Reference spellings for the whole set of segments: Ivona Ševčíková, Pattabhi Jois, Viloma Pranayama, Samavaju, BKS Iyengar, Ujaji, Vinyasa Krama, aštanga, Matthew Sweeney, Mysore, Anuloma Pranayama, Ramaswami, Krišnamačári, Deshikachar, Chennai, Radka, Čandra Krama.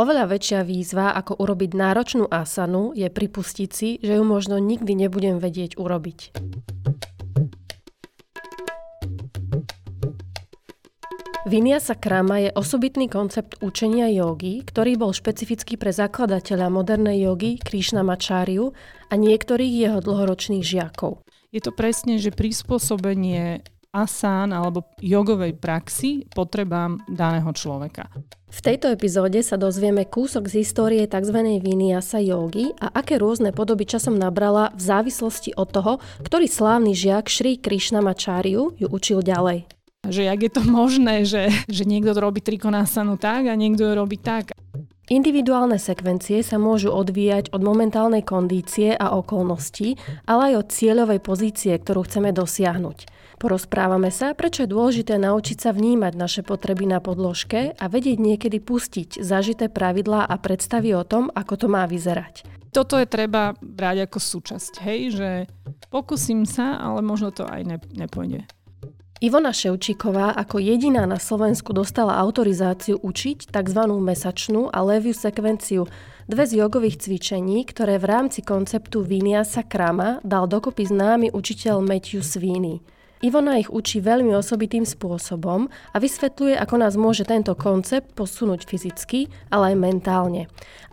Oveľa väčšia výzva, ako urobiť náročnú asanu, je pripustiť si, že ju možno nikdy nebudem vedieť urobiť. Vinyasa Krama je osobitný koncept učenia jógy, ktorý bol špecifický pre zakladateľa modernej jógy Krišnamačáriu a niektorých jeho dlhoročných žiakov. Je to presne, že prispôsobenie asán alebo jogovej praxi potrebám daného človeka. V tejto epizóde sa dozvieme kúsok z histórie tzv. Vinyasa jógy a aké rôzne podoby časom nabrala v závislosti od toho, ktorý slávny žiak Šri Krišnamačáriu ju učil ďalej. Že jak je to možné, že niekto robí trikonasanu tak a niekto robí tak. Individuálne sekvencie sa môžu odvíjať od momentálnej kondície a okolností, ale aj od cieľovej pozície, ktorú chceme dosiahnuť. Porozprávame sa, prečo je dôležité naučiť sa vnímať naše potreby na podložke a vedieť niekedy pustiť zažité pravidlá a predstavy o tom, ako to má vyzerať. Toto je treba brať ako súčasť, hej, že pokúsim sa, ale možno to aj nepôjde. Ivona Ševčíková ako jediná na Slovensku dostala autorizáciu učiť tzv. Mesačnú a leviu sekvenciu, dve z jogových cvičení, ktoré v rámci konceptu Vinyasa Krama dal dokopy známy učiteľ Matthew Sweeney. Ivona ich učí veľmi osobitým spôsobom a vysvetľuje, ako nás môže tento koncept posunúť fyzicky, ale aj mentálne.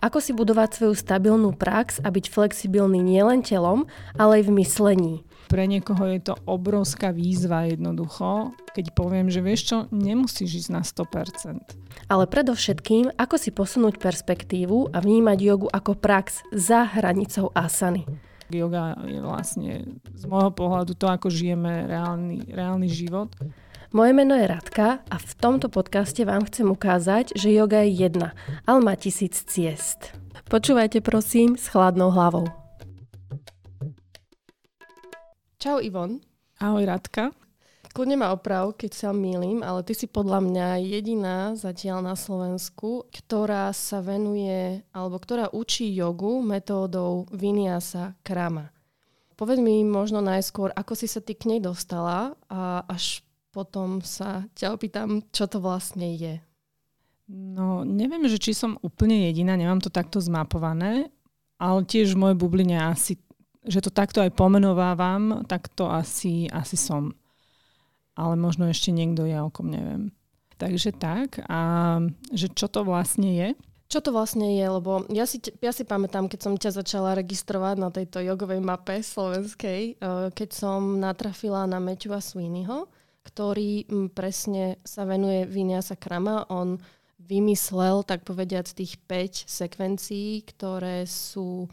Ako si budovať svoju stabilnú prax a byť flexibilný nielen telom, ale aj v myslení. Pre niekoho je to obrovská výzva jednoducho, keď poviem, že vieš čo, nemusíš ísť na 100%. Ale predovšetkým, ako si posunúť perspektívu a vnímať jogu ako prax za hranicou asany. Joga je vlastne z môjho pohľadu to, ako žijeme reálny život. Moje meno je Radka a v tomto podcaste vám chcem ukázať, že joga je jedna, ale má 1000 ciest. Počúvajte prosím s chladnou hlavou. Čau Ivon. Ahoj Radka. Kľudne ma oprav, keď sa mýlim, ale ty si podľa mňa jediná zatiaľ na Slovensku, ktorá sa venuje, alebo ktorá učí jogu metódou Vinyasa Krama. Povedz mi možno najskôr, ako si sa ty k nej dostala a až potom sa ťa opýtam, čo to vlastne je. No, neviem, že či som úplne jediná, nemám to takto zmapované, ale tiež v mojej bubline asi, že to takto aj pomenovávam, takto asi som. Ale možno ešte niekto ja okom neviem. Takže tak. A že čo to vlastne je? Čo to vlastne je? Lebo ja si pamätám, keď som ťa začala registrovať na tejto jogovej mape slovenskej, keď som natrafila na Matthewa Sweeneyho, ktorý presne sa venuje Vinyasa Krama. On vymyslel, tak povediať, tých 5 sekvencií, ktoré sú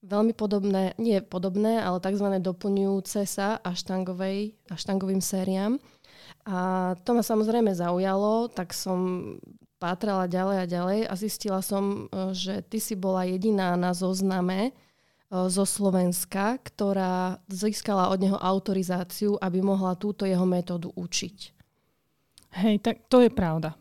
veľmi podobné, nie podobné, ale tzv. Doplňujúce sa aštangovým sériám. A to ma samozrejme zaujalo, tak som pátrala ďalej a zistila som, že ty si bola jediná na zozname zo Slovenska, ktorá získala od neho autorizáciu, aby mohla túto jeho metódu učiť. Hej, tak to je pravda.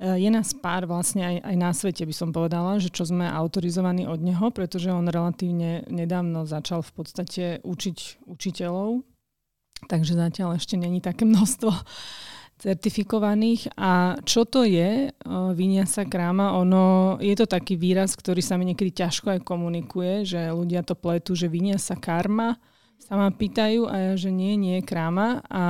Je nás pár vlastne aj na svete, by som povedala, že čo sme autorizovaní od neho, pretože on relatívne nedávno začal v podstate učiť učiteľov, takže zatiaľ ešte není také množstvo certifikovaných. A čo to je Vinyasa Krama? Ono je to taký výraz, ktorý sa mi niekedy ťažko aj komunikuje, že ľudia to pletú, že Vinyasa Karma sa ma pýtajú a ja, že nie je Krama. A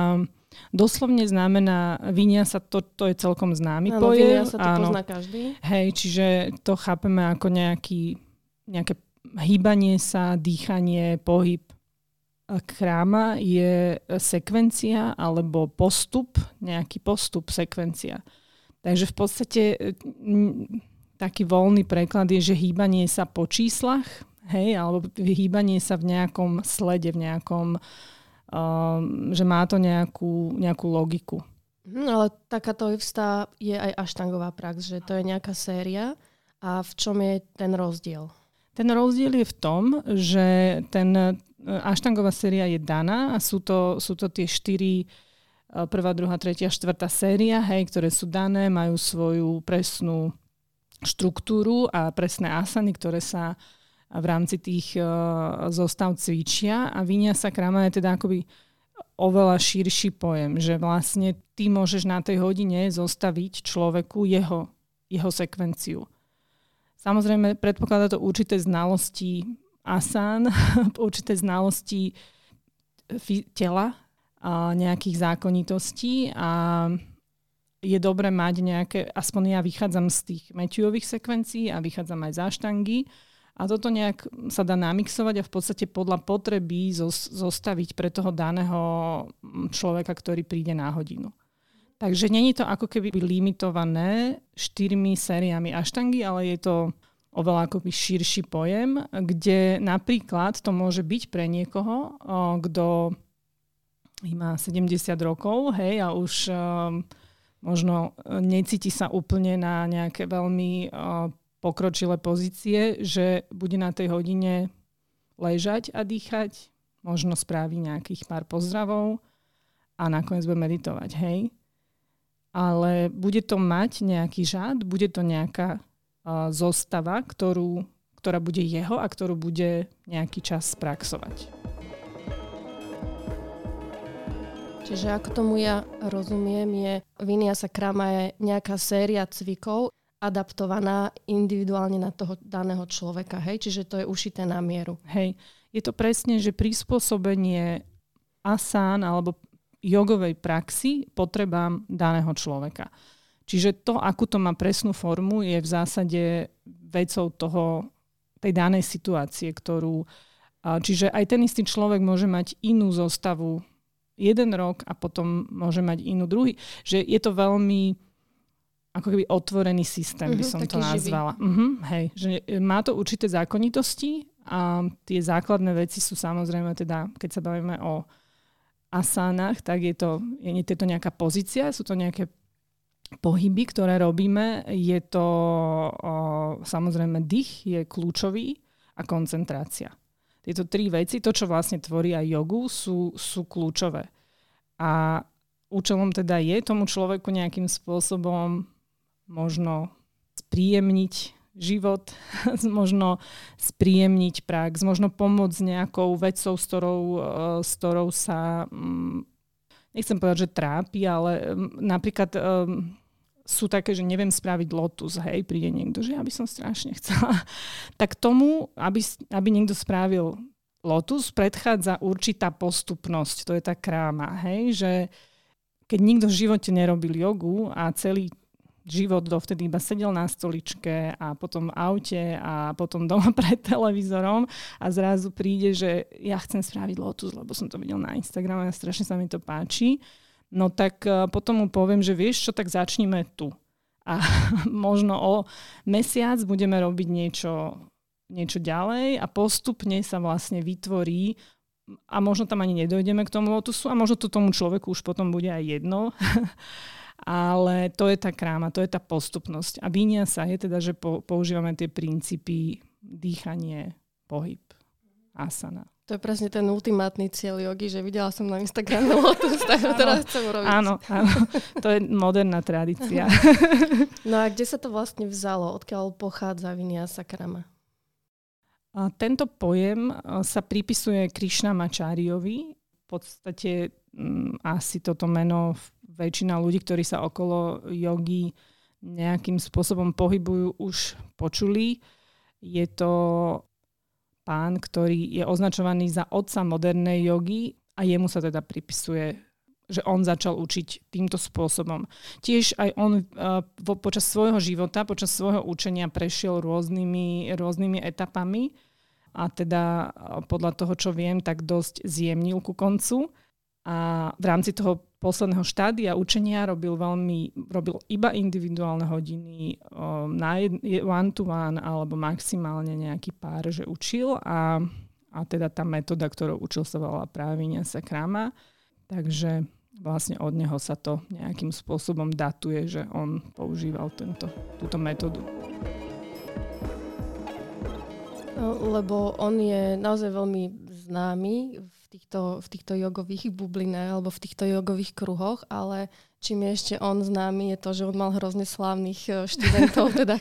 doslovne znamená Vinyasa, to je celkom známy pojem. Vinyasa, to pozná každý. Hej, čiže to chápeme ako nejaké hýbanie sa, dýchanie, pohyb. Krama je sekvencia alebo postup, nejaký postup, sekvencia. Takže v podstate taký voľný preklad je, že hýbanie sa po číslach, hej, alebo hýbanie sa v nejakom slede, v nejakom že má to nejakú logiku. Ale takáto istá je aj aštangová prax, že to je nejaká séria. A v čom je ten rozdiel? Ten rozdiel je v tom, že ten aštangová séria je daná a sú to tie 4, 1., 2., 3., 4. séria, hej, ktoré sú dané, majú svoju presnú štruktúru a presné asany, ktoré sa v rámci tých zostav cvičia. A Vinyasa Krama je teda akoby oveľa širší pojem, že vlastne ty môžeš na tej hodine zostaviť človeku jeho jeho sekvenciu. Samozrejme, predpokladá to určité znalosti asán, určité znalosti tela, a nejakých zákonitostí a je dobre mať nejaké, aspoň ja vychádzam z tých Matthewových sekvencií a vychádzam aj z aštangy a toto nejak sa dá namixovať a v podstate podľa potreby zostaviť pre toho daného človeka, ktorý príde na hodinu. Takže není to ako keby limitované 4 sériami aštangy, ale je to oveľa akoby širší pojem, kde napríklad to môže byť pre niekoho, kto má 70 rokov, hej, a už možno necíti sa úplne na nejaké veľmi pokročilé pozície, že bude na tej hodine ležať a dýchať, možno spraví nejakých pár pozdravov a nakoniec bude meditovať, hej. Ale bude to mať nejaký žád, bude to nejaká zostava, ktorá bude jeho a ktorú bude nejaký čas praxovať. Čiže ako tomu ja rozumiem, je Vinyasa Krama je nejaká séria cvikov adaptovaná individuálne na toho daného človeka, hej? Čiže to je ušité na mieru. Hej, je to presne, že prispôsobenie asán alebo jogovej praxi potrebám daného človeka. Čiže to, akú to má presnú formu, je v zásade vecou tej danej situácie, čiže aj ten istý človek môže mať inú zostavu jeden rok a potom môže mať inú druhý. Že je to veľmi ako keby otvorený systém, by som to nazvala. Hej. Že má to určité zákonitosti a tie základné veci sú samozrejme teda, keď sa bavíme o asánach, tak je to nejaká pozícia, sú to nejaké pohyby, ktoré robíme. Je to samozrejme dých, je kľúčový a koncentrácia. Tieto tri veci, to čo vlastne tvorí aj jogu, sú kľúčové. A účelom teda je tomu človeku nejakým spôsobom možno spríjemniť život, možno spríjemniť prax, možno pomôcť nejakou vecou, s ktorou sa, nechcem povedať, že trápi, ale napríklad sú také, že neviem spraviť lotus, hej, príde niekto, že ja by som strašne chcela. Tak tomu, aby niekto spravil lotus, predchádza určitá postupnosť, to je tá kráma, hej, že keď nikto v živote nerobil jogu a celý život dovtedy iba sedel na stoličke a potom v aute a potom doma pred televízorom a zrazu príde, že ja chcem spraviť lotus, lebo som to videl na Instagrame a strašne sa mi to páči. No tak potom mu poviem, že vieš čo, tak začnime tu. A možno o mesiac budeme robiť niečo ďalej a postupne sa vlastne vytvorí a možno tam ani nedojdeme k tomu lotusu a možno to tomu človeku už potom bude aj jedno. Ale to je tá kráma, to je tá postupnosť. A vinyasa je teda, že používame tie princípy dýchanie, pohyb, asana. To je presne ten ultimátny cieľ jogy, že videla som na Instagrame lotus, tak to teraz chcem urobiť. Áno, to je moderná tradícia. No a kde sa to vlastne vzalo? Odkiaľ pochádza Vinyasa Krama? A tento pojem sa pripisuje Krišnamačáriovi. V podstate asi toto meno väčšina ľudí, ktorí sa okolo jogy nejakým spôsobom pohybujú, už počuli. Je to pán, ktorý je označovaný za otca modernej jogy a jemu sa teda pripisuje, že on začal učiť týmto spôsobom. Tiež aj on počas svojho života, počas svojho učenia prešiel rôznymi etapami a teda podľa toho, čo viem, tak dosť zjemnil ku koncu. A v rámci toho posledného štádia učenia robil iba individuálne hodiny na one to one alebo maximálne nejaký pár, že učil a teda tá metóda, ktorou učil, sa volala práve Vinyasa Krama. Takže vlastne od neho sa to nejakým spôsobom datuje, že on používal túto metódu. Lebo on je naozaj veľmi známy v týchto jogových bublinách alebo v týchto jogových kruhoch, ale čím je ešte on známy, je to, že on mal hrozne slávnych študentov, teda,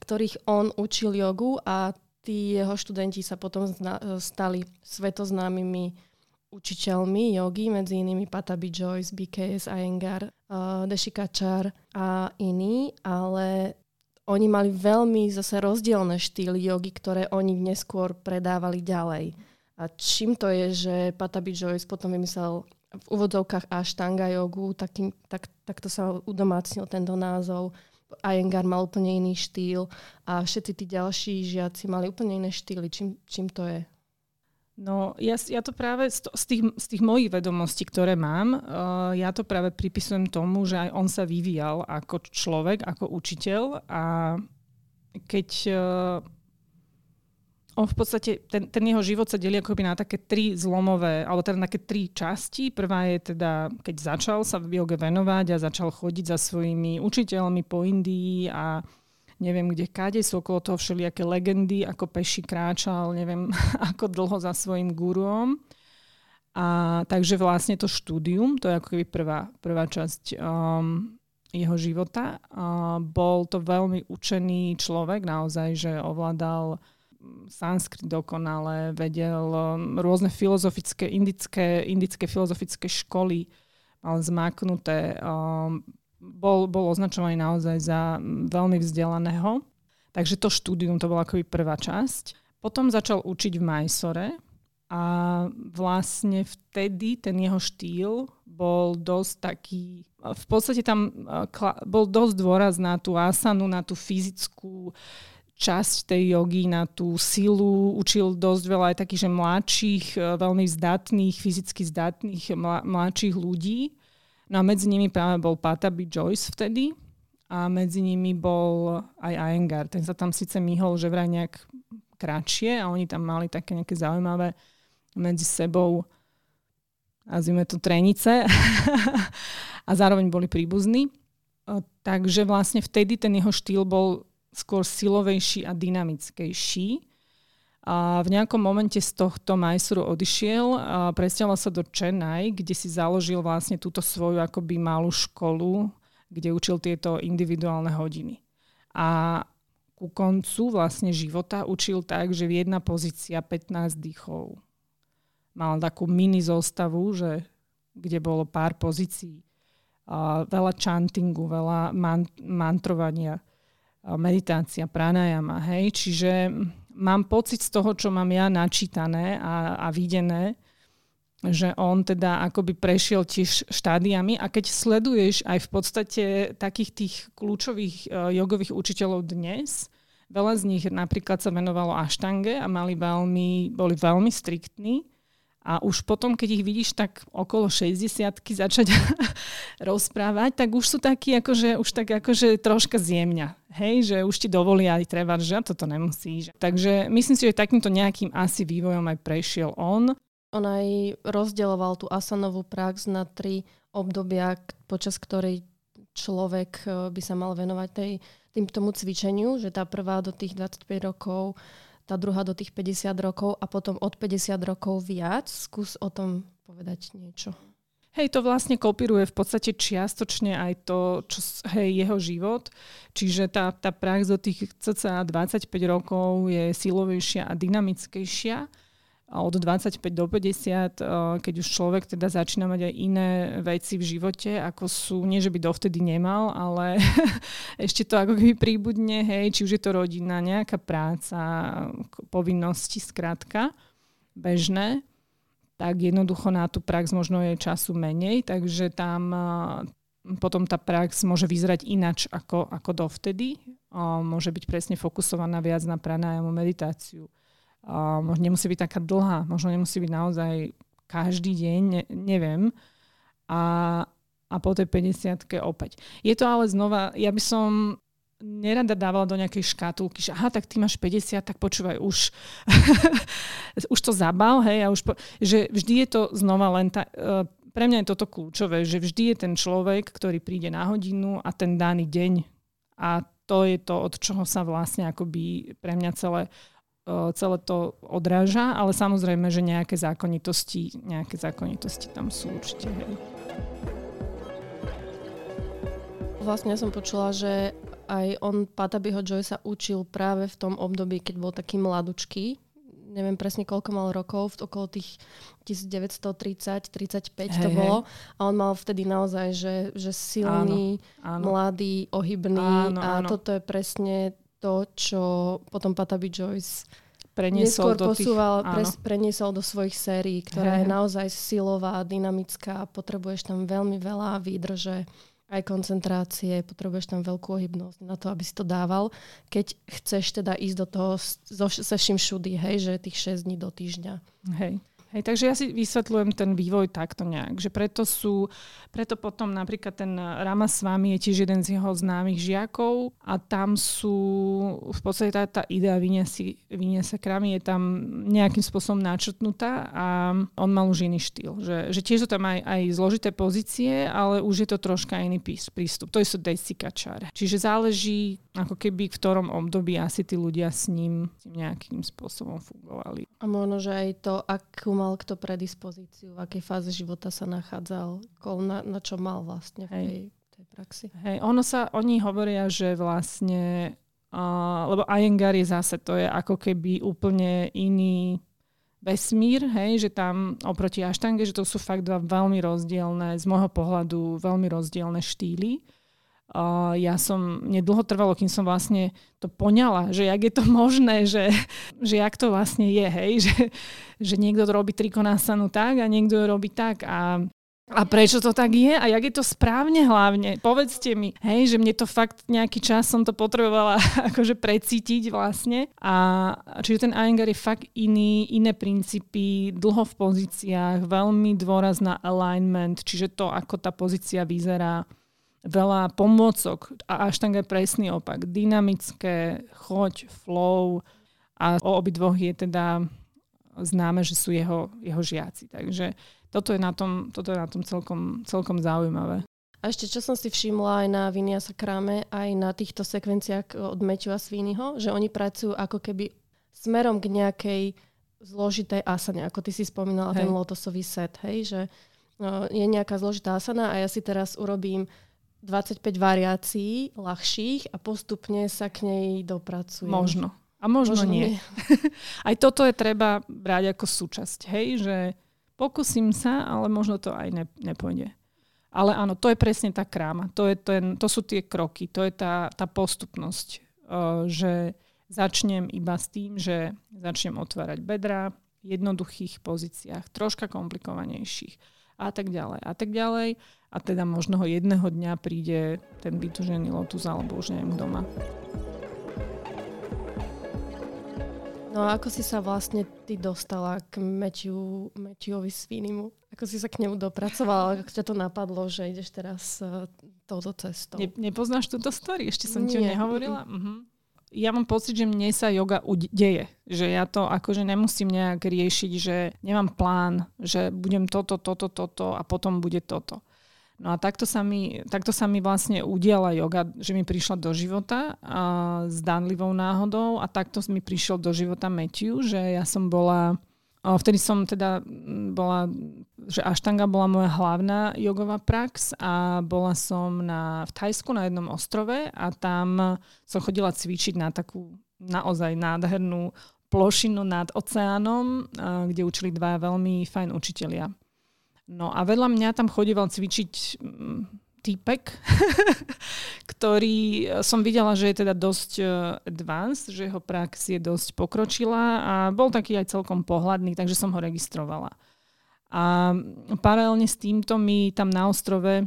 ktorých on učil jogu a tí jeho študenti sa potom stali svetoznámymi učiteľmi jogy, medzi inými Pattabhi Jois, BKS Iyengar, Deshikachar a iní, ale oni mali veľmi zase rozdielne štýly jogy, ktoré oni neskôr predávali ďalej. A čím to je, že Pattabhi Jois potom vymyslel v úvodzovkách aštanga jogu, takto sa udomácnil tento názov. Iyengar mal úplne iný štýl a všetci tí ďalší žiaci mali úplne iné štýly. Čím to je? No, ja to práve z tých mojich vedomostí, ktoré mám, ja to práve pripisujem tomu, že aj on sa vyvíjal ako človek, ako učiteľ a keď on v podstate, ten jeho život sa delí akoby na také tri zlomové, alebo teda na také tri časti. Prvá je teda, keď začal sa v joge venovať a začal chodiť za svojimi učiteľmi po Indii a neviem kde káde, sú okolo toho všelijaké legendy, ako peši kráčal, neviem ako dlho za svojím guruom. A takže vlastne to štúdium, to je ako keby prvá časť jeho života. Bol to veľmi učený človek, naozaj, že ovládal sanskrit dokonale, vedel rôzne filozofické, indické filozofické školy, mal zmáknuté bol označovaný naozaj za veľmi vzdelaného. Takže to štúdium, to bola akoby prvá časť. Potom začal učiť v Mysore a vlastne vtedy ten jeho štýl bol dosť taký, v podstate tam bol dosť dôraz na tú asanu, na tú fyzickú časť tej jogy, na tú silu. Učil dosť veľa aj takých, že mladších, veľmi zdatných, fyzicky zdatných mladších ľudí. No a medzi nimi práve bol Pattabhi Jois vtedy a medzi nimi bol aj Iyengar. Ten sa tam síce myhol, že vraj nejak kratšie a oni tam mali také nejaké zaujímavé medzi sebou, nazvime to trenice a zároveň boli príbuzní. Takže vlastne vtedy ten jeho štýl bol skôr silovejší a dynamickejší. A v nejakom momente z tohto Mysuru odišiel a presťahoval sa do Chennai, kde si založil vlastne túto svoju akoby malú školu, kde učil tieto individuálne hodiny. A ku koncu vlastne života učil tak, že v jedna pozícia 15 dýchov. Mal takú mini zostavu, že, kde bolo pár pozícií. Veľa chantingu, veľa mantrovania, meditácia, pranayama. Hej? Čiže mám pocit z toho, čo mám ja načítané a videné, že on teda akoby prešiel tiež štádiami a keď sleduješ aj v podstate takých tých kľúčových jogových učiteľov dnes, veľa z nich napríklad sa venovalo aštange a boli veľmi striktní a už potom, keď ich vidíš tak okolo 60-ky začať rozprávať, tak už sú takí akože, už tak akože troška zjemňa. Hej, že už ti dovolí aj treba, že toto nemusíš. Takže myslím si, že takýmto nejakým asi vývojom aj prešiel on. On aj rozdeľoval tú asanovú prax na tri obdobia, počas ktorej človek by sa mal venovať tomu cvičeniu, že tá prvá do tých 25 rokov, tá druhá do tých 50 rokov a potom od 50 rokov viac. Skús o tom povedať niečo. Hej, to vlastne kopíruje v podstate čiastočne aj to, čo je jeho život. Čiže tá prax do tých cca 25 rokov je silovejšia a dynamickejšia. A od 25 do 50, keď už človek teda začína mať aj iné veci v živote, ako sú, nie že by dovtedy nemal, ale ešte to ako keby príbudne, hej, či už je to rodina, nejaká práca, povinnosti, skrátka, bežné, tak jednoducho na tú prax možno je času menej, takže tam potom tá prax môže vyzerať inač ako dovtedy. Môže byť presne fokusovaná viac na pranajamu meditáciu. Nemusí byť taká dlhá, možno nemusí byť naozaj každý deň, neviem. A po tej 50-ke opäť. Je to ale znova, ja by som nerada dávala do nejakej škatulky, že aha, tak ty máš 50, tak počúvaj, už to zabal, hej, že vždy je to znova len pre mňa je toto kľúčové, že vždy je ten človek, ktorý príde na hodinu a ten daný deň. A to je to, od čoho sa vlastne akoby pre mňa celé to odráža, ale samozrejme, že nejaké zákonitosti tam sú určite, hej. Vlastne som počula, že aj on Pattabhiho Joisa sa učil práve v tom období, keď bol taký mladučký, neviem presne koľko mal rokov, okolo tých 1930-35 to bolo. A on mal vtedy naozaj, že silný, áno, áno, mladý, ohybný, áno, áno. A toto je presne to, čo potom Pattabhi Jois neskôr posúval, preniesol do svojich sérií, ktorá je naozaj silová, dynamická, potrebuješ tam veľmi veľa výdrže, aj koncentrácie, potrebuješ tam veľkú ohybnosť na to, aby si to dával, keď chceš teda ísť do toho so vším všudy, hej, že tých 6 dní do týždňa. Hej. Hej, takže ja si vysvetľujem ten vývoj takto nejak, že preto potom napríklad ten Ramaswami je tiež jeden z jeho známych žiakov a tam sú v podstate tá idea Vinyasa Kramy je tam nejakým spôsobom načrtnutá a on mal už iný štýl, že tiež sú tam aj zložité pozície, ale už je to troška iný prístup. To je Deshikachar. Čiže záleží ako keby v ktorom období asi tí ľudia s ním nejakým spôsobom fungovali. A možno, že aj to, akú mal kto predispozíciu, v akej fáze života sa nachádzal, na čo mal vlastne v tej praxi. Hej, oni hovoria, že vlastne, lebo Iyengar je zase, to je ako keby úplne iný vesmír, hej, že tam oproti aštange, že to sú fakt dva veľmi rozdielne, z môjho pohľadu veľmi rozdielne štýly. Ja som, mne dlho trvalo, kým som vlastne to poňala, že jak je to možné, že jak to vlastne je, hej, že niekto robí trikonasanu tak a niekto robí tak a prečo to tak je a jak je to správne hlavne, povedzte mi, hej, že mne to fakt nejaký čas som to potrebovala akože precítiť vlastne a čiže ten Iyengar je fakt iné princípy, dlho v pozíciách, veľmi dôraz na alignment, čiže to, ako tá pozícia vyzerá, veľa pomôcok a aštanga je presný opak. Dynamické, choď, flow a o obidvoch je teda známe, že sú jeho žiaci. Takže toto je na tom celkom zaujímavé. A ešte, čo som si všimla aj na Vinyasa Krame, aj na týchto sekvenciách od Matthewa Sweeneyho, že oni pracujú ako keby smerom k nejakej zložitej asane, ako ty si spomínala, ten lotosový set, hej, že je nejaká zložitá asana a ja si teraz urobím 25 variácií ľahších a postupne sa k nej dopracujem. Možno. A možno nie. Aj toto je treba brať ako súčasť. Hej, že pokúsim sa, ale možno to aj nepôjde. Ale áno, to je presne tá kráma. To sú tie kroky. To je tá postupnosť. Že začnem iba s tým, že začnem otvárať bedrá v jednoduchých pozíciách, troška komplikovanejších. A tak ďalej. A teda možno jedného dňa príde ten vytužený lotus alebo už neviem doma. No a ako si sa vlastne ty dostala k Matthewovi Sweeneymu? Ako si sa k nemu dopracovala? Ako ťa to napadlo, že ideš teraz touto cestou? Nepoznáš túto story? Ešte som ti nehovorila? Mhm. Ja mám pocit, že mne sa yoga deje. Že ja to akože nemusím nejak riešiť, že nemám plán, že budem toto a potom bude toto. No a takto sa mi vlastne udiala yoga, že mi prišla do života a s danlivou náhodou a takto mi prišiel do života Matthew, že ja som bola... Vtedy som teda bola, že aštanga bola moja hlavná jogová prax a bola som v Thajsku na jednom ostrove a tam som chodila cvičiť na takú naozaj nádhernú plošinu nad oceánom, kde učili dva veľmi fajn učitelia. No a vedľa mňa tam chodíval cvičiť týpek, ktorý som videla, že je teda dosť advanced, že jeho prax je dosť pokročila a bol taký aj celkom pohľadný, takže som ho registrovala. A paralelne s týmto mi tam na ostrove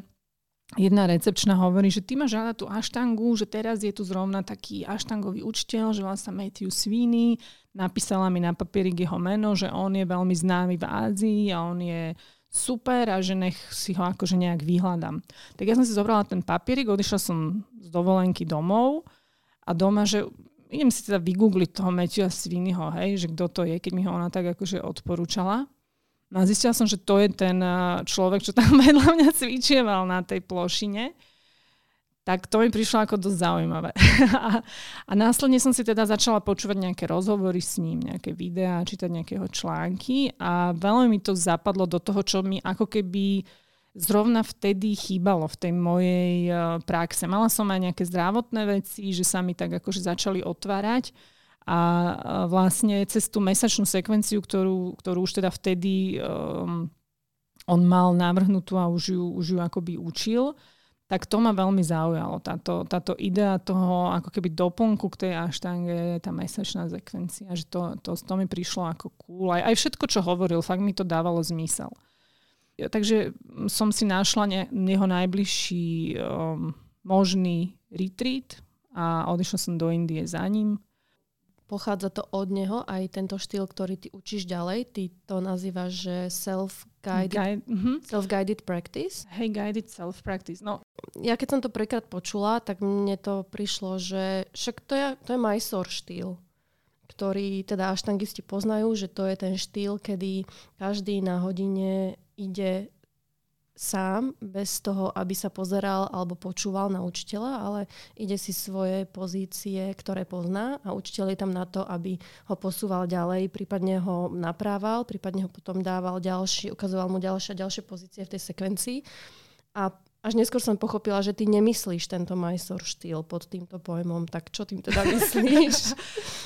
jedna recepčná hovorí, že ty máš rada tú aštangu, že teraz je tu zrovna taký aštangový učiteľ, že volá sa Matthew Sweeney, napísala mi na papierik jeho meno, že on je veľmi známy v Ázii a on je super a že nech si ho akože nejak vyhľadám. Tak ja som si zobrala ten papierik, odišla som z dovolenky domov a doma, že idem si teda vygoogliť toho Matthewa Sweeneyho, hej, že kto to je, keď mi ho ona tak akože odporúčala. No a zistila som, že to je ten človek, čo tam vedľa mňa cvičieval na tej plošine. Tak to mi prišlo ako dosť zaujímavé. A následne som si teda začala počúvať nejaké rozhovory s ním, nejaké videá, čítať nejakého články a veľmi mi to zapadlo do toho, čo mi ako keby zrovna vtedy chýbalo v tej mojej praxe. Mala som aj nejaké zdravotné veci, že sa mi tak akože začali otvárať A vlastne cez tú mesačnú sekvenciu, ktorú už teda vtedy on mal navrhnutú a už ju akoby učil, tak to ma veľmi zaujalo. Táto idea toho ako keby doplnku k tej aštange, tá mesačná sekvencia, že to mi prišlo ako cool. Aj všetko, čo hovoril, fakt mi to dávalo zmysel. Takže som si našla jeho najbližší možný retreat a odišla som do Indie za ním. Pochádza to od neho, aj tento štýl, ktorý ty učíš ďalej. Ty to nazývaš, že self-guided practice. Hej, guided self-practice. No. Ja keď som to prvýkrát počula, tak mne to prišlo, že však to je Mysore štýl, ktorý teda aštangisti poznajú, že to je ten štýl, kedy každý na hodine ide sám, bez toho, aby sa pozeral alebo počúval na učiteľa, ale ide si svoje pozície, ktoré pozná, a učiteľ je tam na to, aby ho posúval ďalej, prípadne ho naprával, prípadne ho potom dával ukazoval mu ďalšie pozície v tej sekvencii. A až neskôr som pochopila, že ty nemyslíš tento Mysore štýl pod týmto pojmom. Tak čo tým teda myslíš?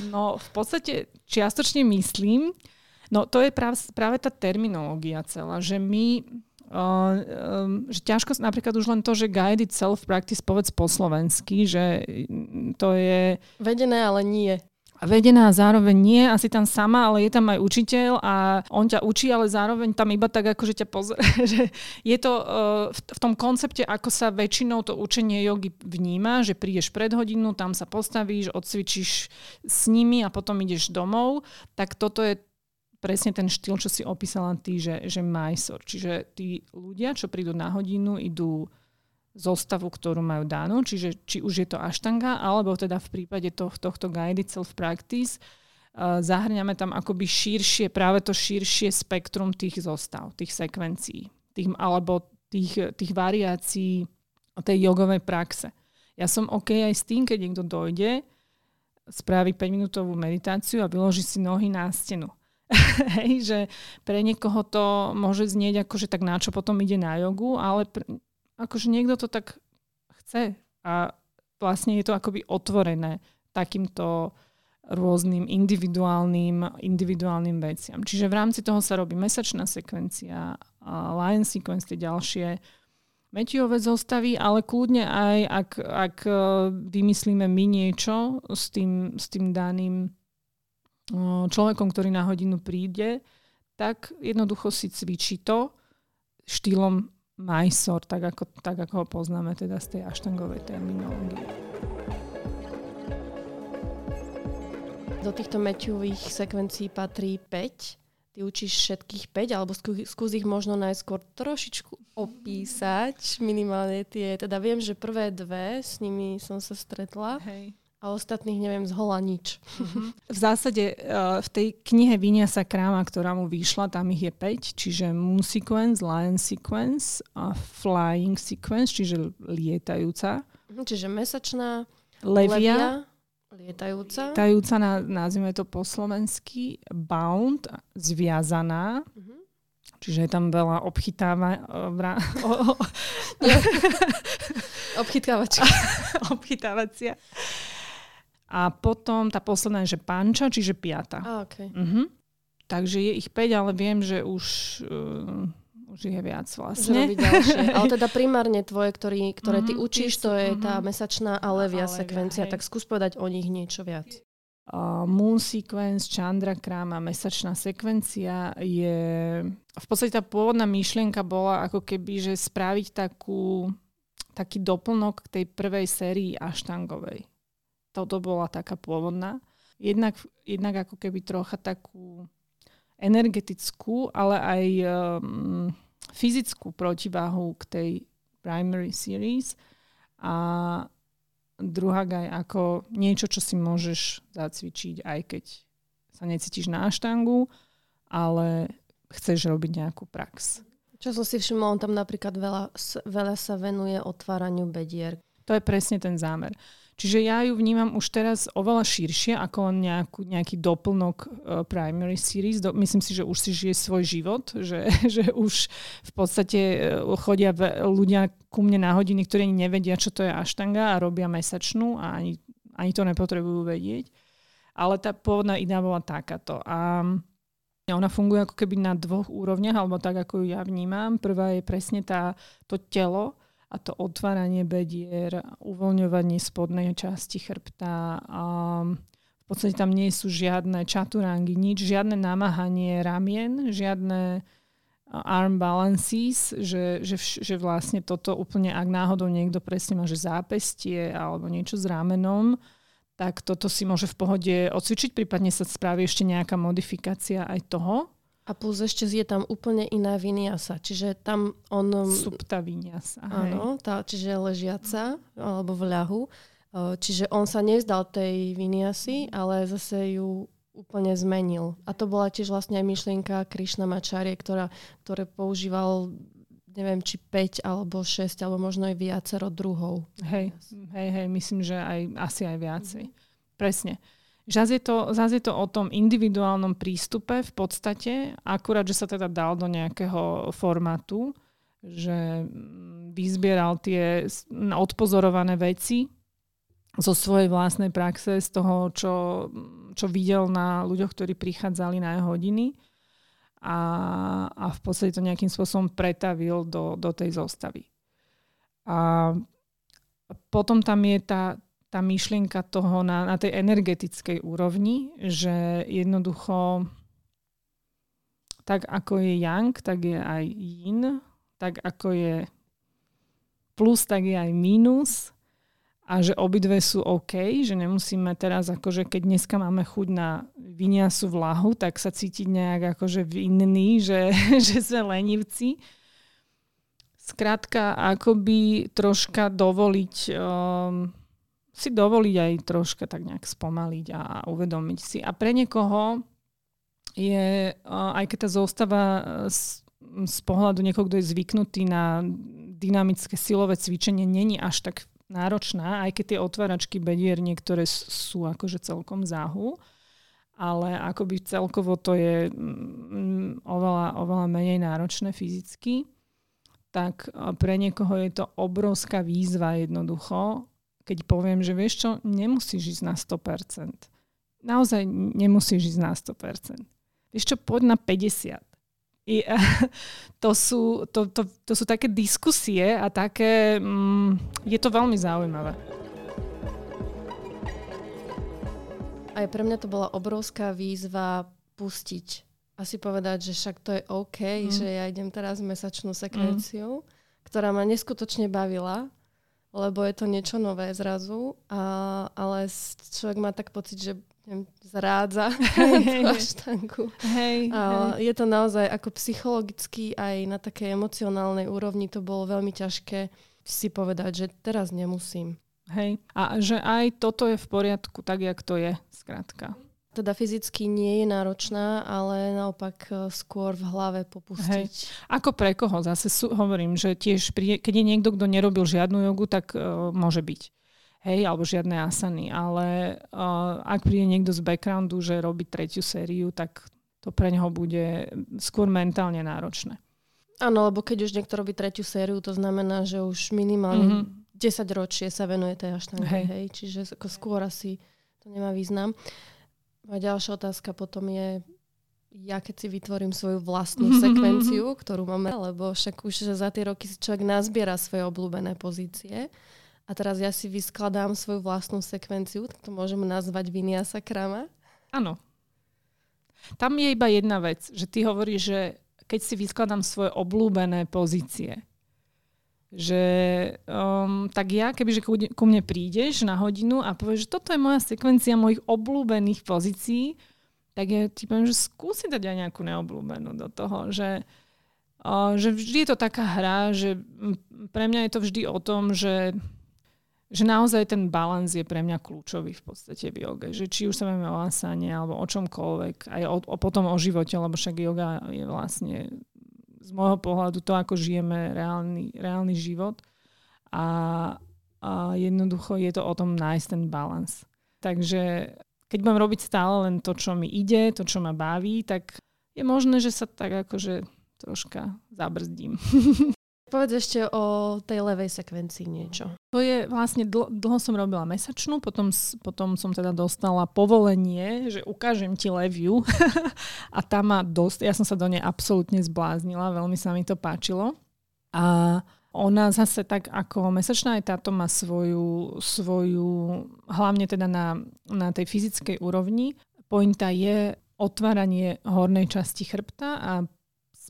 No, v podstate čiastočne myslím. No, to je práve tá terminológia celá, že my... že ťažko napríklad už len to, že guided self-practice, povedz po slovensky, že to je... Vedené, ale nie. Vedená zároveň nie, asi tam sama, ale je tam aj učiteľ a on ťa učí, ale zároveň tam iba tak, akože ťa pozrie, že je to v tom koncepte, ako sa väčšinou to učenie jogy vníma, že prídeš pred hodinu, tam sa postavíš, odcvičíš s nimi a potom ideš domov, tak toto je presne ten štýl, čo si opísala ty, že Mysore. Čiže tí ľudia, čo prídu na hodinu, idú zostavu, ktorú majú danú, čiže či už je to aštanga, alebo teda v prípade tohto guided self-practice zahrňame tam akoby širšie, práve to širšie spektrum tých zostav, tých sekvencií, alebo tých variácií tej jogovej praxe. Ja som OK aj s tým, keď niekto dojde, spraví 5-minútovú meditáciu a vyloží si nohy na stenu. Hej, že pre niekoho to môže znieť akože tak na čo potom ide na jogu, ale akože niekto to tak chce a vlastne je to akoby otvorené takýmto rôznym individuálnym veciam. Čiže v rámci toho sa robí mesačná sekvencia, line sequence, tie ďalšie Matthewove zostavy, ale kľudne aj ak vymyslíme my niečo s tým daným človekom, ktorý na hodinu príde, tak jednoducho si cvičí to štýlom Mysore, tak ako ho poznáme teda z tej aštangovej terminológie. Do týchto Matthewových sekvencií patrí 5. Ty učíš všetkých 5, alebo skús ich možno najskôr trošičku opísať, minimálne tie. Teda viem, že prvé 2, s nimi som sa stretla. Hej. A ostatných neviem zhola nič. V zásade v tej knihe Vinyasa Krama, ktorá mu vyšla, tam ich je 5, čiže Moon Sequence, Lion Sequence a Flying Sequence, čiže lietajúca. Čiže mesačná, levia, lietajúca. Lietajúca, nazvime to po slovensky, bound, zviazaná. Uh-huh. Čiže je tam veľa obchytávacia. A potom tá posledná je, že panča, čiže 5. Okay. Uh-huh. Takže je ich 5, ale viem, že už je viac vlastne. Že robí ďalšie. Ale teda primárne tvoje, ktoré ty učíš, to je tá mesačná a levia sekvencia. Hej. Tak skús povedať o nich niečo viac. Moon sequence, Čandra Krama, mesačná sekvencia je... V podstate tá pôvodná myšlienka bola ako keby, že spraviť taký doplnok k tej prvej sérii aštangovej. Toto bola taká pôvodná. Jednak ako keby trocha takú energetickú, ale aj fyzickú protiváhu k tej primary series. A druhá je ako niečo, čo si môžeš zacvičiť, aj keď sa necítiš na aštangu, ale chceš robiť nejakú prax. Čo som si všimla, on tam napríklad veľa sa venuje otváraniu bedier. To je presne ten zámer. Čiže ja ju vnímam už teraz oveľa širšie ako len nejaký doplnok primary series. Myslím si, že už si žije svoj život, že už v podstate chodia ľudia ku mne na hodiny, ktorí nevedia, čo to je aštanga a robia mesačnú a ani to nepotrebujú vedieť. Ale tá pôvodná idea bola takáto. A ona funguje ako keby na dvoch úrovniach, alebo tak, ako ju ja vnímam. Prvá je presne to telo a to otváranie bedier, uvoľňovanie spodnej časti chrbta. A v podstate tam nie sú žiadne čaturangy, nič, žiadne namáhanie ramien, žiadne arm balances, že vlastne toto úplne, ak náhodou niekto presne má, že zápestie alebo niečo s ramenom, tak toto si môže v pohode odcvičiť, prípadne sa spraví ešte nejaká modifikácia aj toho. A plus ešte je tam úplne iná vinyasa, čiže tam on... Supta vinyasa. Áno, tá, čiže ležiaca alebo v ľahu. Čiže on sa nevzdal tej vinyasy, ale zase ju úplne zmenil. A to bola tiež vlastne aj myšlienka Krišnamačárje, ktoré používal, neviem, či 5 alebo 6, alebo možno aj viacero druhov. Hej, myslím, že asi aj viacej. Presne. Zas je to o tom individuálnom prístupe v podstate, akurát, že sa teda dal do nejakého formátu, že vyzbieral tie odpozorované veci zo svojej vlastnej praxe, z toho, čo videl na ľuďoch, ktorí prichádzali na jeho hodiny. A v podstate to nejakým spôsobom pretavil do tej zostavy. A potom tam je tá myšlienka toho na tej energetickej úrovni, že jednoducho tak ako je yang, tak je aj yin, tak ako je plus, tak je aj minus. A že obidve sú OK, že nemusíme teraz, akože keď dneska máme chuť na vinyasu v ľahu, tak sa cítiť nejak akože vinný, že sme lenivci. Skrátka, akoby troška dovoliť, si dovoliť aj troška tak nejak spomaliť a uvedomiť si. A pre niekoho je, aj keď tá zostava z pohľadu niekoho, kto je zvyknutý na dynamické silové cvičenie, není až tak náročná, aj keď tie otváračky bedier niektoré sú akože celkom záhu, ale akoby celkovo to je oveľa, oveľa menej náročné fyzicky, tak pre niekoho je to obrovská výzva jednoducho, keď poviem, že vieš čo, nemusíš ísť na 100%. Naozaj nemusíš ísť na 100%. Vieš čo, poď na 50%. To sú také diskusie a také... je to veľmi zaujímavé. Aj pre mňa to bola obrovská výzva pustiť. Asi povedať, že však to je OK, že ja idem teraz mesačnú sekvenciu, ktorá ma neskutočne bavila, lebo je to niečo nové zrazu, ale človek má tak pocit, že zrádza tú aštanku. Je to naozaj ako psychologicky aj na takej emocionálnej úrovni to bolo veľmi ťažké si povedať, že teraz nemusím. Hej. A že aj toto je v poriadku, tak jak to je, skrátka. Teda fyzicky nie je náročná, ale naopak skôr v hlave popustiť. Hej. Ako pre koho? Zase hovorím, že tiež keď je niekto, kto nerobil žiadnu jogu, tak môže byť. Hej, alebo žiadne asany, ale ak príde niekto z backgroundu, že robí 3. sériu, tak to pre neho bude skôr mentálne náročné. Áno, lebo keď už niekto robí 3. sériu, to znamená, že už minimálne 10 ročie sa venuje tej aštange. Hej, čiže skôr asi to nemá význam. A ďalšia otázka potom je, ja keď si vytvorím svoju vlastnú sekvenciu, ktorú mám, lebo však už za tie roky si človek nazbiera svoje obľúbené pozície. A teraz ja si vyskladám svoju vlastnú sekvenciu, tak to môžeme nazvať Vinyasa Krama. Áno. Tam je iba jedna vec, že ty hovoríš, že keď si vyskladám svoje obľúbené pozície, že tak ja, kebyže ku mne prídeš na hodinu a povieš, že toto je moja sekvencia mojich obľúbených pozícií, tak ja ti poviem, že skúsim dať aj nejakú neobľúbenú do toho, že vždy je to taká hra, že pre mňa je to vždy o tom, že naozaj ten balans je pre mňa kľúčový v podstate v joge. Že či už sa máme o asane alebo o čomkoľvek, aj potom o živote, lebo však joga je vlastne z môjho pohľadu to, ako žijeme reálny život. A jednoducho je to o tom nájsť ten balans. Takže keď budem robiť stále len to, čo mi ide, to, čo ma baví, tak je možné, že sa tak akože troška zabrzdím. Povedz ešte o tej levej sekvencii niečo. To je vlastne, dlho som robila mesačnú, potom som teda dostala povolenie, že ukážem ti leviu a tá ma dosť, ja som sa do nej absolútne zbláznila, veľmi sa mi to páčilo. A ona zase tak ako mesačná aj táto má svoju hlavne teda na tej fyzickej úrovni, pointa je otváranie hornej časti chrbta a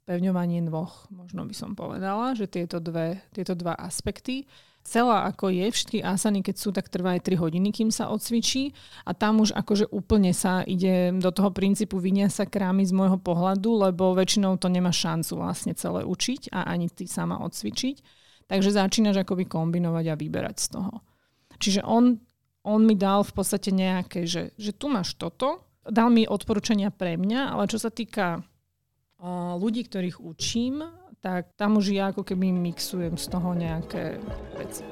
spevňovanie nôh, možno by som povedala, že tieto dva aspekty. Celá ako je, všetky asany, keď sú, tak trvá aj 3 hodiny, kým sa odcvičí a tam už akože úplne sa ide do toho princípu Vinyasa Kramy z môjho pohľadu, lebo väčšinou to nemá šancu vlastne celé učiť a ani ty sama odcvičiť. Takže začínaš akoby kombinovať a vyberať z toho. Čiže on mi dal v podstate nejaké, že tu máš toto, dal mi odporúčania pre mňa, ale čo sa týka ľudí, ktorých učím, tak tam už ja ako keby mixujem z toho nejaké veci.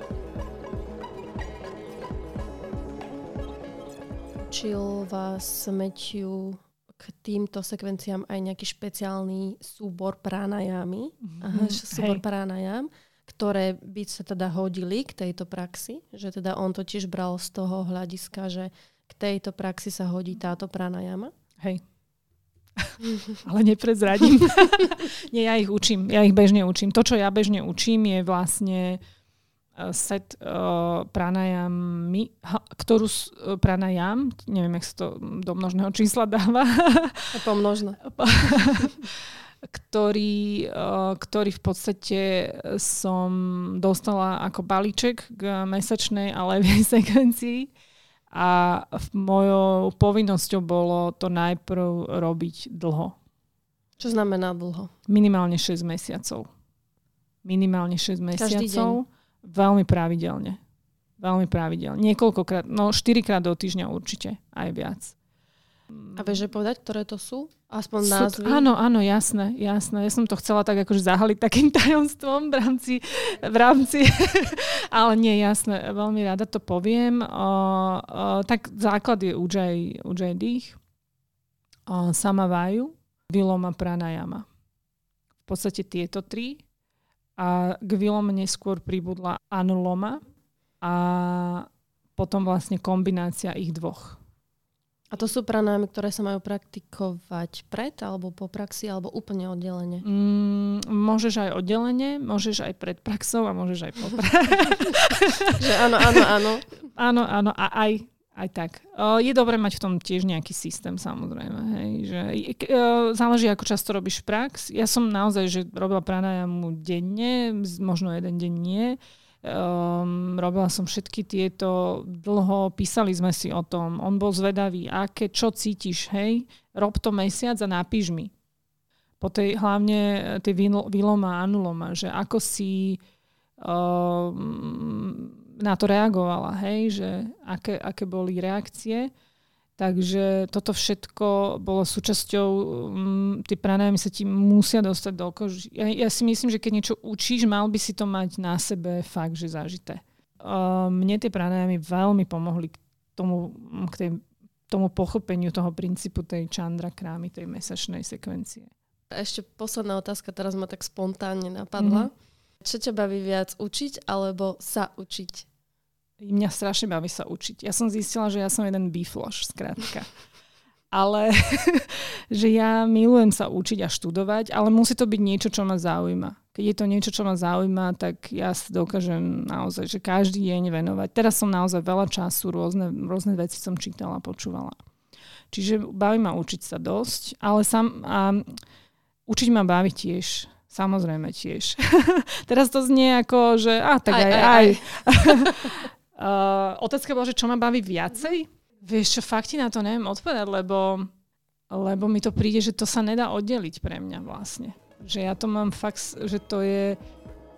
Učil vás Matthew k týmto sekvenciám aj nejaký špeciálny súbor pranayami, súbor pranayam, ktoré by sa teda hodili k tejto praxi, že teda on to tiež bral z toho hľadiska, že k tejto praxi sa hodí táto pranayama. Hej. Ale neprezradím. Nie, ja ich učím. Ja ich bežne učím. To, čo ja bežne učím, je vlastne set pranayami, ktorú pranayam, neviem, jak sa to do množného čísla dáva. A pomnožné. Ktorý v podstate som dostala ako balíček k mesačnej a levej sekvencii. A mojou povinnosťou bolo to najprv robiť dlho. Čo znamená dlho? Minimálne 6 mesiacov. Každý deň? Veľmi pravidelne. Niekoľkokrát, 4-krát do týždňa určite, aj viac. A vieš povedať, ktoré to sú? Aspoň názvy? Áno, jasné. Ja som to chcela tak akože zahaliť takým tajomstvom v rámci ale nie, jasné. Veľmi rada to poviem. Tak základ je Ujaji dých, Samavaju, Viloma Pranayama. V podstate tieto tri. A k Vilome neskôr pribudla Anuloma a potom vlastne kombinácia ich dvoch. A to sú pranayami, ktoré sa majú praktikovať pred alebo po praxi, alebo úplne oddelenie? Môžeš aj oddelenie, môžeš aj pred praxou a môžeš aj po praxi. Áno. Áno, a aj tak. Je dobré mať v tom tiež nejaký systém, samozrejme. Hej, že, záleží, ako často robíš prax. Ja som naozaj že robila pranayamu denne, možno jeden deň nie. Robila som všetky tieto dlho, písali sme si o tom, on bol zvedavý, čo cítiš, hej, rob to mesiac a napíš mi. Po tej hlavne tej Viloma a Anuloma, že ako si na to reagovala, hej, že aké boli reakcie. Takže toto všetko bolo súčasťou, tie pranayami sa ti musia dostať do koži. Ja si myslím, že keď niečo učíš, mal by si to mať na sebe fakt, že zažité. Mne tie pranayami veľmi pomohli k tomu pochopeniu toho princípu tej Čandra Krámy, tej mesačnej sekvencie. A ešte posledná otázka, teraz ma tak spontánne napadla. Čo ťa baví viac, učiť alebo sa učiť? Mňa strašne baví sa učiť. Ja som zistila, že ja som jeden bifloš, skrátka. Ale že ja milujem sa učiť a študovať, ale musí to byť niečo, čo ma zaujíma. Keď je to niečo, čo ma zaujíma, tak ja si dokážem naozaj, že každý deň venovať. Teraz som naozaj veľa času, rôzne veci som čítala, počúvala. Čiže baví ma učiť sa dosť, ale učiť ma baví tiež. Samozrejme tiež. Teraz to znie ako, že tak aj. Otázka bola, že čo ma baví viacej? Vieš čo, fakt ti na to neviem odpovedať, lebo mi to príde, že to sa nedá oddeliť pre mňa vlastne. Že ja to mám fakt, že to je,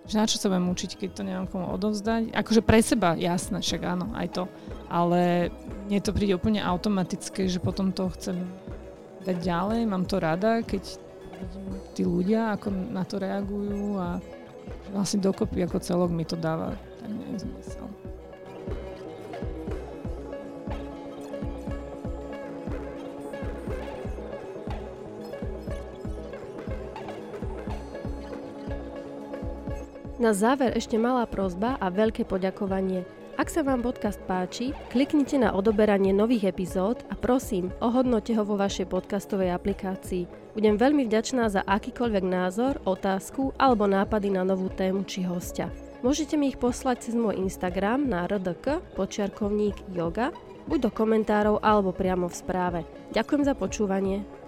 že na čo sa budem učiť, keď to nemám komu odovzdať. Akože pre seba, jasné, však áno, aj to. Ale mne to príde úplne automatické, že potom to chcem dať ďalej, mám to rada, keď tí ľudia, ako na to reagujú a vlastne dokopy ako celok mi to dáva taký zmysel. Na záver ešte malá prosba a veľké poďakovanie. Ak sa vám podcast páči, kliknite na odoberanie nových epizód a prosím, ohodnote ho vo vašej podcastovej aplikácii. Budem veľmi vďačná za akýkoľvek názor, otázku alebo nápady na novú tému či hostia. Môžete mi ich poslať cez môj Instagram na rdk_yoga, buď do komentárov alebo priamo v správe. Ďakujem za počúvanie.